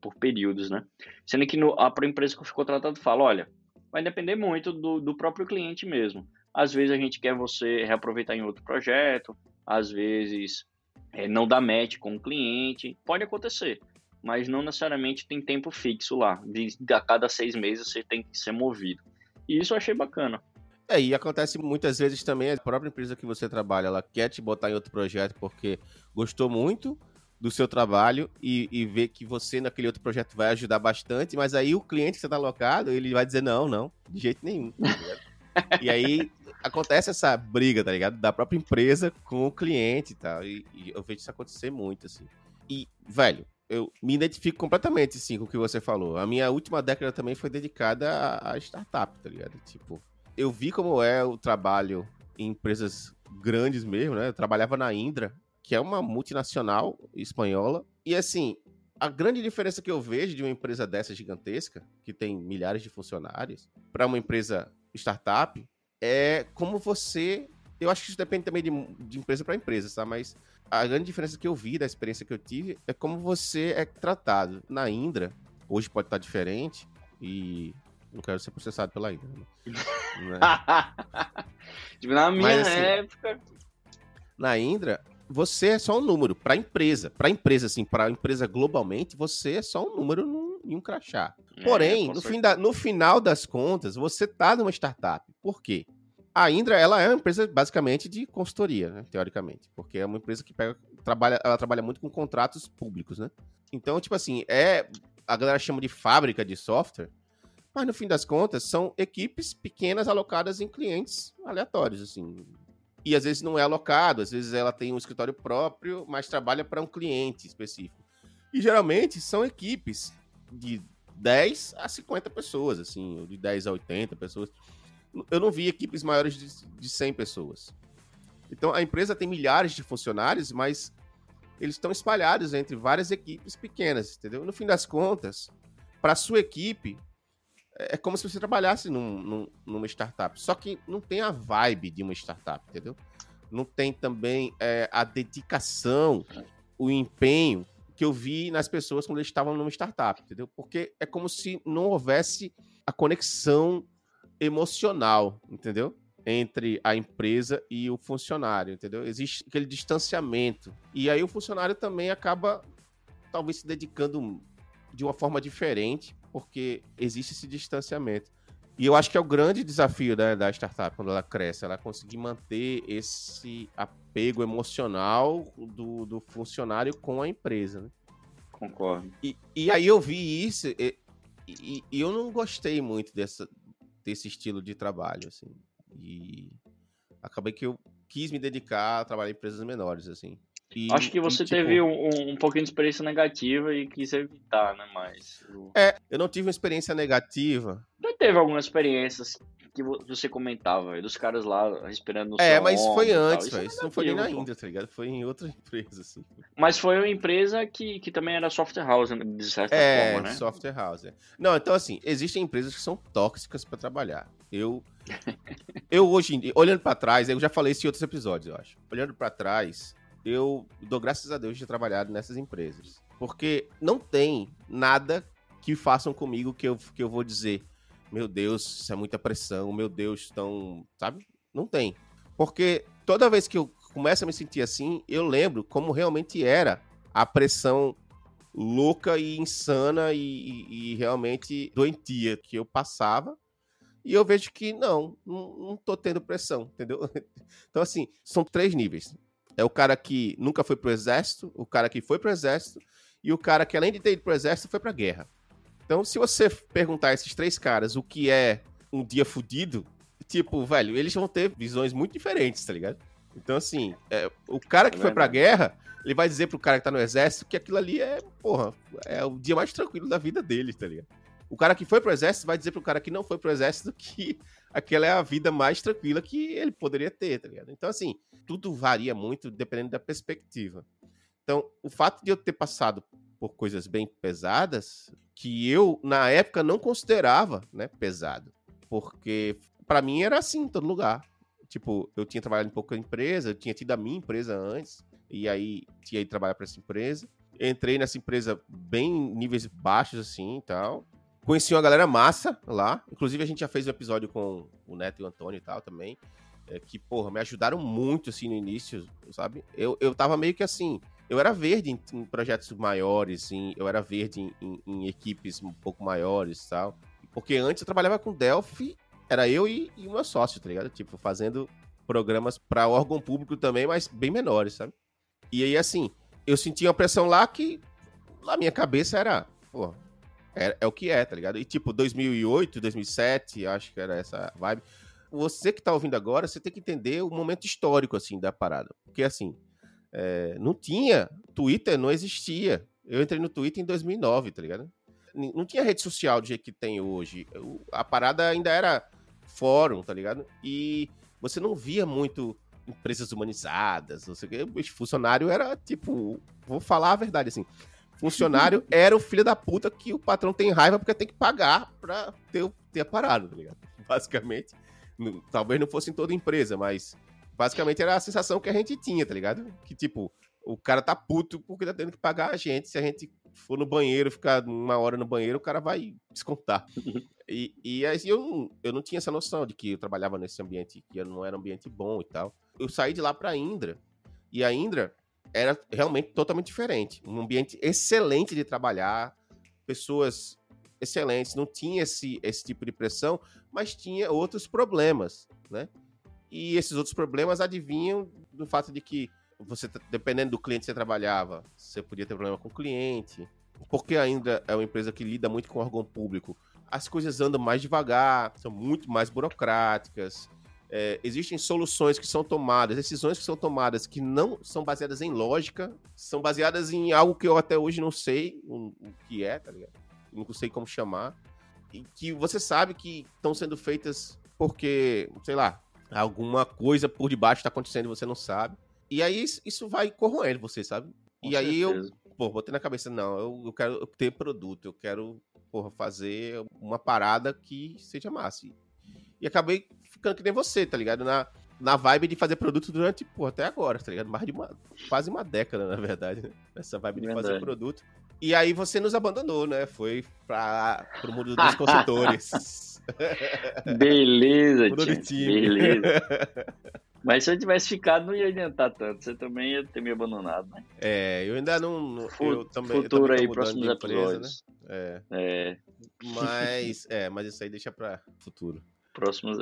por períodos, né? Sendo que a empresa que eu fico tratado fala, olha, vai depender muito do próprio cliente mesmo. Às vezes a gente quer você reaproveitar em outro projeto, às vezes não dá match com o cliente, pode acontecer. Mas não necessariamente tem tempo fixo lá, a cada 6 meses você tem que ser movido. E isso eu achei bacana. E acontece muitas vezes também, a própria empresa que você trabalha, ela quer te botar em outro projeto porque gostou muito do seu trabalho e vê que você naquele outro projeto vai ajudar bastante, mas aí o cliente que você está alocado, ele vai dizer não, de jeito nenhum. Tá e aí acontece essa briga, tá ligado? Da própria empresa com o cliente e tal. E eu vejo isso acontecer muito, assim. E, velho, eu me identifico completamente, sim, com o que você falou. A minha última década também foi dedicada a startup, tá ligado? Tipo, eu vi como é o trabalho em empresas grandes mesmo, né? Eu trabalhava na Indra, que é uma multinacional espanhola. E, assim, a grande diferença que eu vejo de uma empresa dessa gigantesca, que tem milhares de funcionários, para uma empresa startup, é como você... Eu acho que isso depende também de empresa para empresa, tá? Mas a grande diferença que eu vi da experiência que eu tive é como você é tratado. Na Indra, hoje pode estar diferente e não quero ser processado pela Indra. Né? Na minha época... Na Indra, você é só um número para a empresa. Para a empresa globalmente, você é só um número num crachá. Porém, no final das contas, você está numa startup. Por quê? A Indra, ela é uma empresa basicamente de consultoria, né, teoricamente, porque é uma empresa que ela trabalha muito com contratos públicos, né? Então, tipo assim, a galera chama de fábrica de software, mas no fim das contas são equipes pequenas alocadas em clientes aleatórios, assim. E às vezes não é alocado, às vezes ela tem um escritório próprio, mas trabalha para um cliente específico. E geralmente são equipes de 10 a 50 pessoas, assim, ou de 10 a 80 pessoas. Eu não vi equipes maiores de 100 pessoas. Então, a empresa tem milhares de funcionários, mas eles estão espalhados entre várias equipes pequenas, entendeu? No fim das contas, para a sua equipe, é como se você trabalhasse numa startup. Só que não tem a vibe de uma startup, entendeu? Não tem também a dedicação, o empenho que eu vi nas pessoas quando eles estavam numa startup, entendeu? Porque é como se não houvesse a conexão emocional, entendeu? Entre a empresa e o funcionário, entendeu? Existe aquele distanciamento. E aí o funcionário também acaba talvez se dedicando de uma forma diferente, porque existe esse distanciamento. E eu acho que é o grande desafio da startup quando ela cresce, ela conseguir manter esse apego emocional do funcionário com a empresa, né? Concordo. E aí eu vi isso e eu não gostei muito desse estilo de trabalho, assim. E acabei que eu quis me dedicar a trabalhar em empresas menores, assim. E, acho que você teve um pouquinho de experiência negativa e quis evitar, né? Mas... eu não tive uma experiência negativa. Mas teve algumas experiências que você comentava, dos caras lá respirando no seu mas foi antes, velho. Isso não foi nem na Indra, tá ligado? Foi em outra empresa, assim. Mas foi uma empresa que também era software house, de certa forma, né? É, software house. É. Não, então assim, existem empresas que são tóxicas pra trabalhar. Eu hoje em dia, olhando pra trás, eu já falei isso em outros episódios, eu acho. Olhando pra trás... eu dou graças a Deus de ter trabalhado nessas empresas. Porque não tem nada que façam comigo que eu vou dizer, meu Deus, isso é muita pressão, meu Deus, estão... Sabe? Não tem. Porque toda vez que eu começo a me sentir assim, eu lembro como realmente era a pressão louca e insana e realmente doentia que eu passava. E eu vejo que não tô tendo pressão, entendeu? Então, assim, são 3 níveis. É o cara que nunca foi pro exército, o cara que foi pro exército e o cara que, além de ter ido pro exército, foi pra guerra. Então, se você perguntar a esses 3 caras o que é um dia fudido, tipo, velho, eles vão ter visões muito diferentes, tá ligado? Então, assim, o cara que foi pra guerra, ele vai dizer pro cara que tá no exército que aquilo ali é o dia mais tranquilo da vida dele, tá ligado? O cara que foi pro exército vai dizer pro cara que não foi pro exército que aquela é a vida mais tranquila que ele poderia ter, tá ligado? Então, assim, tudo varia muito dependendo da perspectiva. Então, o fato de eu ter passado por coisas bem pesadas, que eu, na época, não considerava, né, pesado. Porque, pra mim, era assim em todo lugar. Tipo, eu tinha trabalhado em pouca empresa, eu tinha tido a minha empresa antes, e aí tinha ido trabalhar pra essa empresa. Entrei nessa empresa bem em níveis baixos, assim, e tal. Conheci uma galera massa lá. Inclusive, a gente já fez um episódio com o Neto e o Antônio e tal também. Que, porra, me ajudaram muito, assim, no início, sabe? Eu tava meio que assim... Eu era verde em projetos maiores, eu era verde em equipes um pouco maiores e tal. Porque antes eu trabalhava com Delphi, era eu e o meu sócio, tá ligado? Tipo, fazendo programas pra órgão público também, mas bem menores, sabe? E aí, assim, eu sentia uma pressão lá que... Na minha cabeça era... Porra, é o que é, tá ligado? E tipo, 2008, 2007, acho que era essa vibe. Você que tá ouvindo agora, você tem que entender o momento histórico, assim, da parada. Porque, assim, não tinha... Twitter não existia. Eu entrei no Twitter em 2009, tá ligado? Não tinha rede social do jeito que tem hoje. A parada ainda era fórum, tá ligado? E você não via muito empresas humanizadas, não sei o quê. O funcionário era, tipo... Vou falar a verdade, assim... Funcionário era o filho da puta que o patrão tem raiva porque tem que pagar pra ter parado, tá ligado? Basicamente, talvez não fosse em toda empresa, mas basicamente era a sensação que a gente tinha, tá ligado? Que tipo, o cara tá puto porque tá tendo que pagar a gente. Se a gente for no banheiro, ficar uma hora no banheiro, o cara vai descontar. E assim, eu não tinha essa noção de que eu trabalhava nesse ambiente, que não era um ambiente bom e tal. Eu saí de lá pra Indra, e a Indra... era realmente totalmente diferente. Um ambiente excelente de trabalhar, pessoas excelentes, não tinha esse tipo de pressão, mas tinha outros problemas, né? E esses outros problemas adivinham do fato de que, você, dependendo do cliente que você trabalhava, você podia ter problema com o cliente. Porque ainda é uma empresa que lida muito com órgão público, as coisas andam mais devagar, são muito mais burocráticas. Existem soluções que são tomadas, decisões que são tomadas que não são baseadas em lógica, são baseadas em algo que eu até hoje não sei o que é, tá ligado? Não sei como chamar. E que você sabe que estão sendo feitas porque, sei lá, alguma coisa por debaixo está acontecendo e você não sabe. E aí isso vai corroendo você, sabe? Com certeza. Aí eu botei na cabeça, não, eu quero ter produto, eu quero, fazer uma parada que seja massa. E acabei ficando que nem você, tá ligado? Na vibe de fazer produto durante, até agora, tá ligado? Mais de quase uma década, na verdade, né? Essa vibe de fazer produto. E aí você nos abandonou, né? Foi pro mundo dos consultores. Beleza, tio. Beleza. Mas se eu tivesse ficado, não ia adiantar tanto. Você também ia ter me abandonado, né? Eu ainda não... Futuro aí, próximos episódios. Né? Mas isso aí deixa pra futuro. Próximos,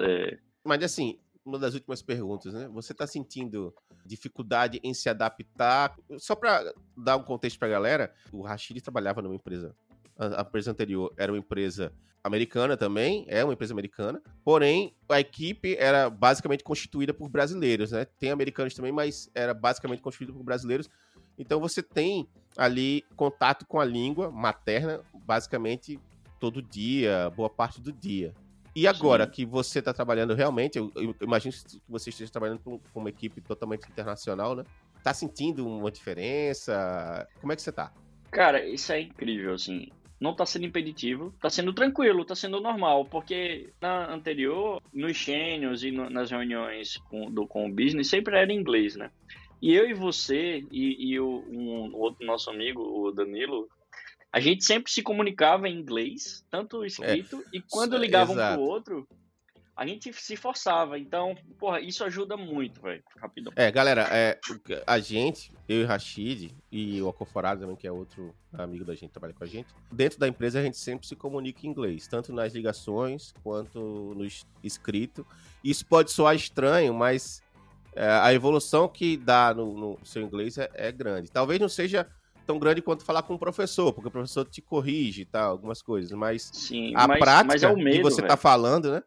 Mas assim, uma das últimas perguntas, né? Você tá sentindo dificuldade em se adaptar? Só pra dar um contexto pra galera, o Rashid trabalhava numa empresa. A empresa anterior era uma empresa americana também, é uma empresa americana, porém a equipe era basicamente constituída por brasileiros, né? Tem americanos também, mas era basicamente constituída por brasileiros. Então você tem ali contato com a língua materna basicamente todo dia, boa parte do dia. E agora que você está trabalhando realmente, eu imagino que você esteja trabalhando com uma equipe totalmente internacional, né? Tá sentindo uma diferença? Como é que você tá? Cara, isso é incrível, assim. Não tá sendo impeditivo, tá sendo tranquilo, tá sendo normal, porque na anterior, nos channels e nas reuniões com o business, sempre era em inglês, né? E eu e você e o outro nosso amigo, o Danilo, a gente sempre se comunicava em inglês, tanto escrito, e quando ligavam pro outro, a gente se forçava. Então, isso ajuda muito, velho, rapidão. Galera, a gente, eu e o Rashid, e o Acoforado também, que é outro amigo da gente, trabalha com a gente, dentro da empresa a gente sempre se comunica em inglês, tanto nas ligações, quanto no escrito. Isso pode soar estranho, mas a evolução que dá no seu inglês é grande. Talvez não seja tão grande quanto falar com o professor, porque o professor te corrige e tal, algumas coisas, mas prática é o medo, que você tá falando, né?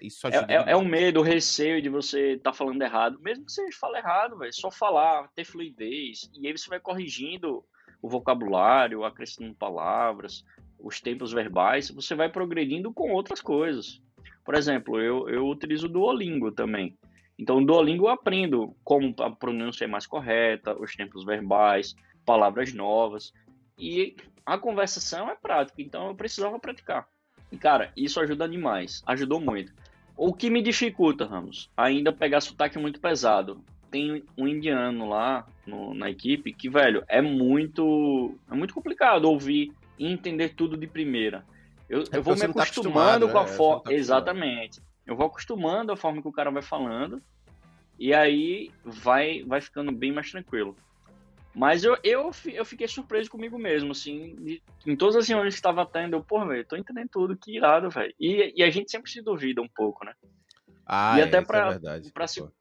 Isso ajuda. É o medo, o receio de você tá falando errado, mesmo que você fale errado, velho, só falar, ter fluidez, e aí você vai corrigindo o vocabulário, acrescentando palavras, os tempos verbais, você vai progredindo com outras coisas. Por exemplo, eu utilizo o Duolingo também. Então, o Duolingo eu aprendo como a pronúncia é mais correta, os tempos verbais, palavras novas, e a conversação é prática, então eu precisava praticar. E, cara, isso ajuda demais, ajudou muito. O que me dificulta, Ramos, ainda pegar sotaque muito pesado. Tem um indiano lá na equipe que, velho, é muito complicado ouvir e entender tudo de primeira. Eu vou me acostumando com a forma... Exatamente. Eu vou acostumando a forma que o cara vai falando, e aí vai ficando bem mais tranquilo. Mas eu fiquei surpreso comigo mesmo, assim, em todas as reuniões que estava tendo, eu tô entendendo tudo, que irado, velho. E a gente sempre se duvida um pouco, né? E até pra, é verdade.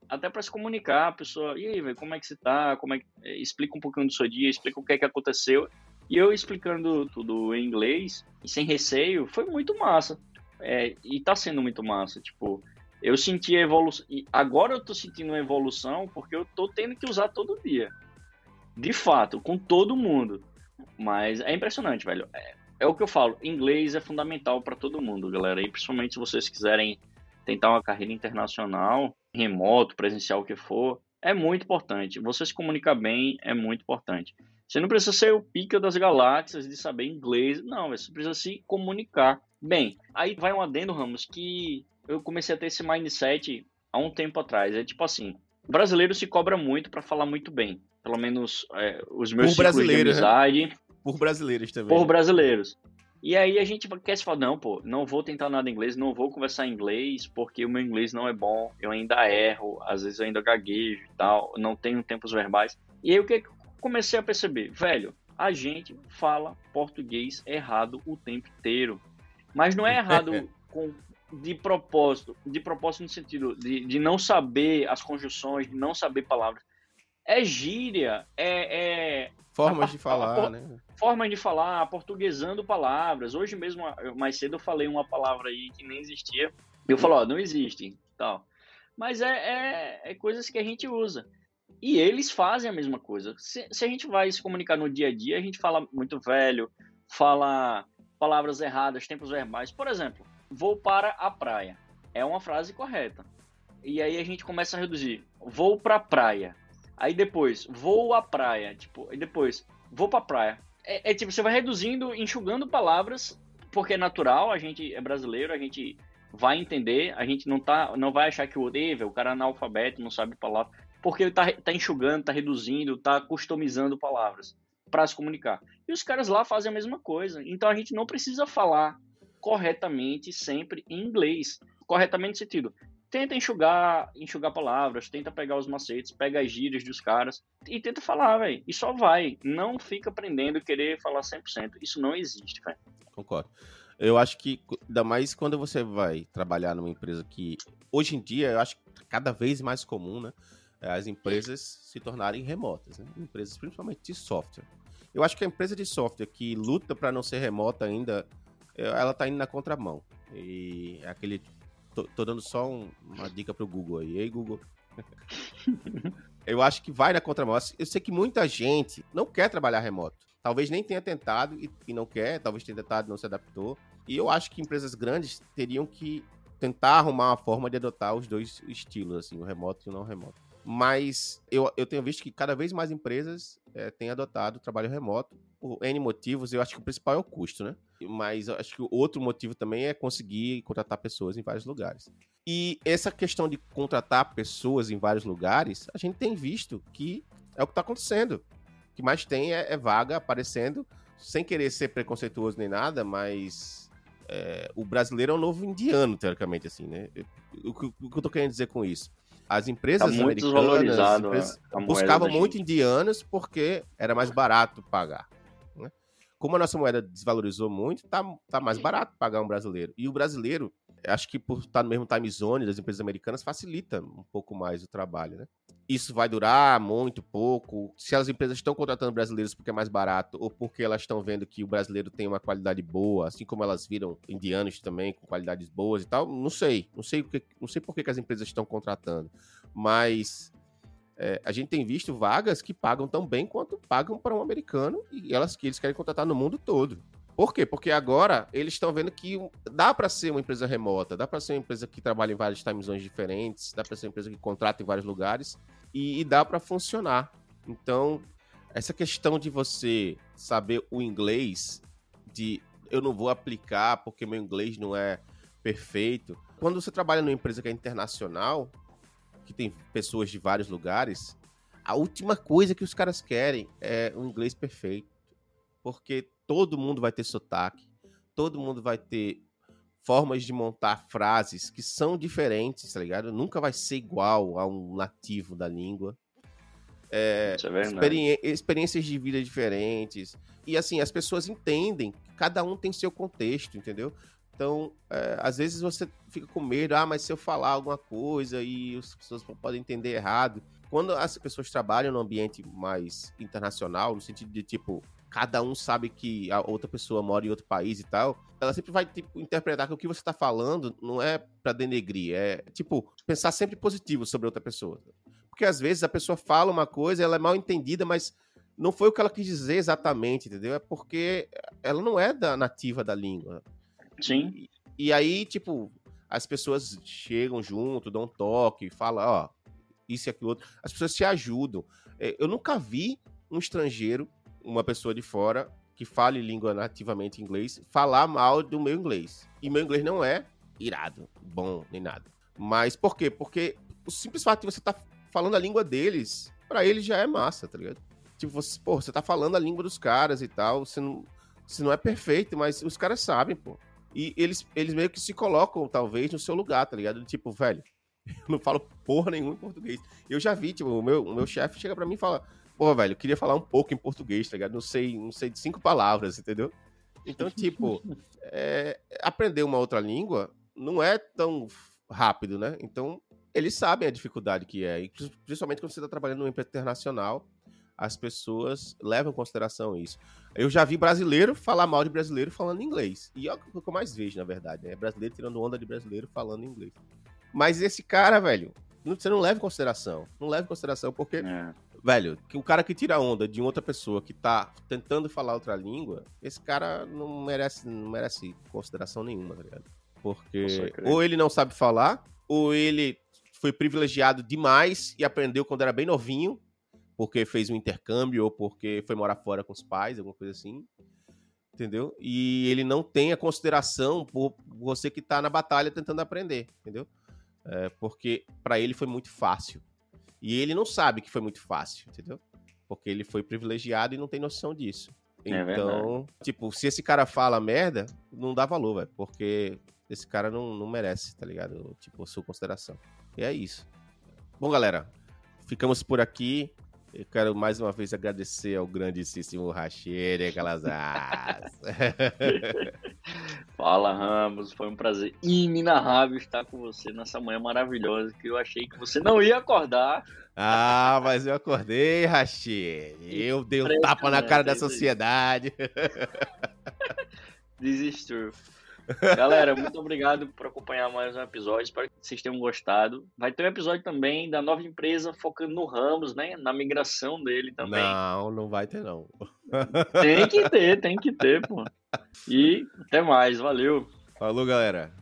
Até pra se comunicar, a pessoa, e aí, velho, como é que você tá? Explica um pouquinho do seu dia, explica o que é que aconteceu. E eu explicando tudo em inglês, e sem receio, foi muito massa. E tá sendo muito massa, eu senti a evolução, e agora eu tô sentindo uma evolução, porque eu tô tendo que usar todo dia, de fato, com todo mundo, mas é impressionante, velho, é o que eu falo, inglês é fundamental pra todo mundo, galera, e principalmente se vocês quiserem tentar uma carreira internacional, remoto, presencial, o que for, é muito importante, você se comunicar bem é muito importante, você não precisa ser o pica das galáxias de saber inglês, não, você precisa se comunicar. Bem, aí vai um adendo, Ramos, que eu comecei a ter esse mindset há um tempo atrás. É o brasileiro se cobra muito pra falar muito bem. Pelo menos os meus círculos de amizade. Né? Por brasileiros também. Por brasileiros. E aí a gente quer se falar, não vou tentar nada em inglês, não vou conversar em inglês, porque o meu inglês não é bom, eu ainda erro, às vezes eu ainda gaguejo e tal, não tenho tempos verbais. E aí o que eu comecei a perceber? Velho, a gente fala português errado o tempo inteiro. Mas não é errado de propósito no sentido de não saber as conjunções, de não saber palavras. É gíria, formas de falar, portuguesando palavras. Hoje mesmo, mais cedo, eu falei uma palavra aí que nem existia. Eu falo, ó, não existe, tal. Mas é coisas que a gente usa. E eles fazem a mesma coisa. Se a gente vai se comunicar no dia a dia, a gente fala muito velho, fala palavras erradas, tempos verbais. Por exemplo, vou para a praia. É uma frase correta. E aí a gente começa a reduzir. Vou para a praia. Aí depois, vou à praia. E depois, vou para a praia. Você vai reduzindo, enxugando palavras, porque é natural, a gente é brasileiro, a gente vai entender, a gente não vai achar que o cara é analfabeto, não sabe palavra. Porque ele tá enxugando, tá reduzindo, tá customizando palavras para se comunicar. E os caras lá fazem a mesma coisa. Então a gente não precisa falar corretamente sempre em inglês. Corretamente no sentido. Tenta enxugar palavras, tenta pegar os macetes, pega as gírias dos caras e tenta falar, velho. E só vai. Não fica aprendendo querer falar 100%. Isso não existe, velho. Concordo. Eu acho que, ainda mais quando você vai trabalhar numa empresa que, hoje em dia, eu acho que tá cada vez mais comum, né? As empresas se tornarem remotas, né? Empresas principalmente de software. Eu acho que a empresa de software que luta para não ser remota ainda, ela está indo na contramão. E é aquele... Tô dando só uma dica pro Google aí. Ei, Google. Eu acho que vai na contramão. Eu sei que muita gente não quer trabalhar remoto. Talvez nem tenha tentado e não quer. Talvez tenha tentado e não se adaptou. E eu acho que empresas grandes teriam que tentar arrumar uma forma de adotar os dois estilos, assim, o remoto e o não remoto. Mas eu tenho visto que cada vez mais empresas têm adotado o trabalho remoto por N motivos. Eu acho que o principal é o custo, né? Mas eu acho que o outro motivo também é conseguir contratar pessoas em vários lugares. E essa questão de contratar pessoas em vários lugares, a gente tem visto que é o que está acontecendo. O que mais tem é vaga aparecendo, sem querer ser preconceituoso nem nada, mas o brasileiro é um novo indiano, teoricamente, assim, né? O que eu tô querendo dizer com isso? As empresas americanas buscavam muito indianos porque era mais barato pagar. Né? Como a nossa moeda desvalorizou muito, tá mais barato pagar um brasileiro. E o brasileiro, acho que por estar no mesmo time zone das empresas americanas, facilita um pouco mais o trabalho. Né? Isso vai durar muito pouco. Se as empresas estão contratando brasileiros porque é mais barato ou porque elas estão vendo que o brasileiro tem uma qualidade boa, assim como elas viram indianos também com qualidades boas e tal, não sei. Não sei por que as empresas estão contratando. Mas a gente tem visto vagas que pagam tão bem quanto pagam para um americano e eles querem contratar no mundo todo. Por quê? Porque agora eles estão vendo que dá para ser uma empresa remota, dá para ser uma empresa que trabalha em várias time zones diferentes, dá para ser uma empresa que contrata em vários lugares e dá para funcionar. Então, essa questão de você saber o inglês, de eu não vou aplicar porque meu inglês não é perfeito. Quando você trabalha numa empresa que é internacional, que tem pessoas de vários lugares, a última coisa que os caras querem é um inglês perfeito. Porque todo mundo vai ter sotaque, todo mundo vai ter formas de montar frases que são diferentes, tá ligado? Nunca vai ser igual a um nativo da língua. Isso é verdade. Experiências de vida diferentes. E assim, as pessoas entendem que cada um tem seu contexto, entendeu? Então, às vezes você fica com medo, mas se eu falar alguma coisa e as pessoas podem entender errado. Quando as pessoas trabalham num ambiente mais internacional, no sentido de, tipo, cada um sabe que a outra pessoa mora em outro país e tal, ela sempre vai, tipo, interpretar que o que você tá falando não é pra denegrir, é, tipo, pensar sempre positivo sobre outra pessoa. Porque, às vezes, a pessoa fala uma coisa, ela é mal entendida, mas não foi o que ela quis dizer exatamente, entendeu? É porque ela não é da nativa da língua. Sim. E aí, tipo, as pessoas chegam junto, dão um toque, falam, ó, isso e aquilo outro. As pessoas se ajudam. Eu nunca vi um estrangeiro, uma pessoa de fora, que fale língua nativamente inglês, falar mal do meu inglês. E meu inglês não é irado, bom, nem nada. Mas por quê? Porque o simples fato de você estar falando a língua deles, pra eles já é massa, tá ligado? Tipo, você tá falando a língua dos caras e tal, você não é perfeito, mas os caras sabem, pô. E eles meio que se colocam, talvez, no seu lugar, tá ligado? Tipo, velho, eu não falo porra nenhuma em português. Eu já vi, tipo, o meu chefe chega pra mim e fala... pô, velho, eu queria falar um pouco em português, tá ligado? Não sei de 5 palavras, entendeu? Então, tipo, aprender uma outra língua não é tão rápido, né? Então, eles sabem a dificuldade que é. E principalmente quando você está trabalhando numa empresa internacional, as pessoas levam em consideração isso. Eu já vi brasileiro falar mal de brasileiro falando inglês. E é o que eu mais vejo, na verdade, né? Brasileiro tirando onda de brasileiro falando inglês. Mas esse cara, velho, você não leva em consideração. Não leva em consideração porque, velho, o cara que tira onda de outra pessoa que tá tentando falar outra língua, esse cara não merece consideração nenhuma, tá ligado? Porque ou ele não sabe falar, ou ele foi privilegiado demais e aprendeu quando era bem novinho, porque fez um intercâmbio ou porque foi morar fora com os pais, alguma coisa assim, entendeu? E ele não tem a consideração por você que tá na batalha tentando aprender, entendeu? Porque para ele foi muito fácil. E ele não sabe que foi muito fácil, entendeu? Porque ele foi privilegiado e não tem noção disso. Então, tipo, se esse cara fala merda, não dá valor, velho. Porque esse cara não merece, tá ligado? Tipo, a sua consideração. E é isso. Bom, galera, ficamos por aqui. Eu quero mais uma vez agradecer ao grandíssimo Rashid Calazans. Fala, Ramos. Foi um prazer inenarrável estar com você nessa manhã maravilhosa que eu achei que você não ia acordar. Ah, mas eu acordei, Rashid. Eu dei um tapa na cara da sociedade. Desistiu. Galera, muito obrigado por acompanhar mais um episódio. Espero que vocês tenham gostado. Vai ter um episódio também da nova empresa focando no Ramos, né? Na migração dele também. Não vai ter, não. Tem que ter, pô. E até mais, valeu. Falou, galera.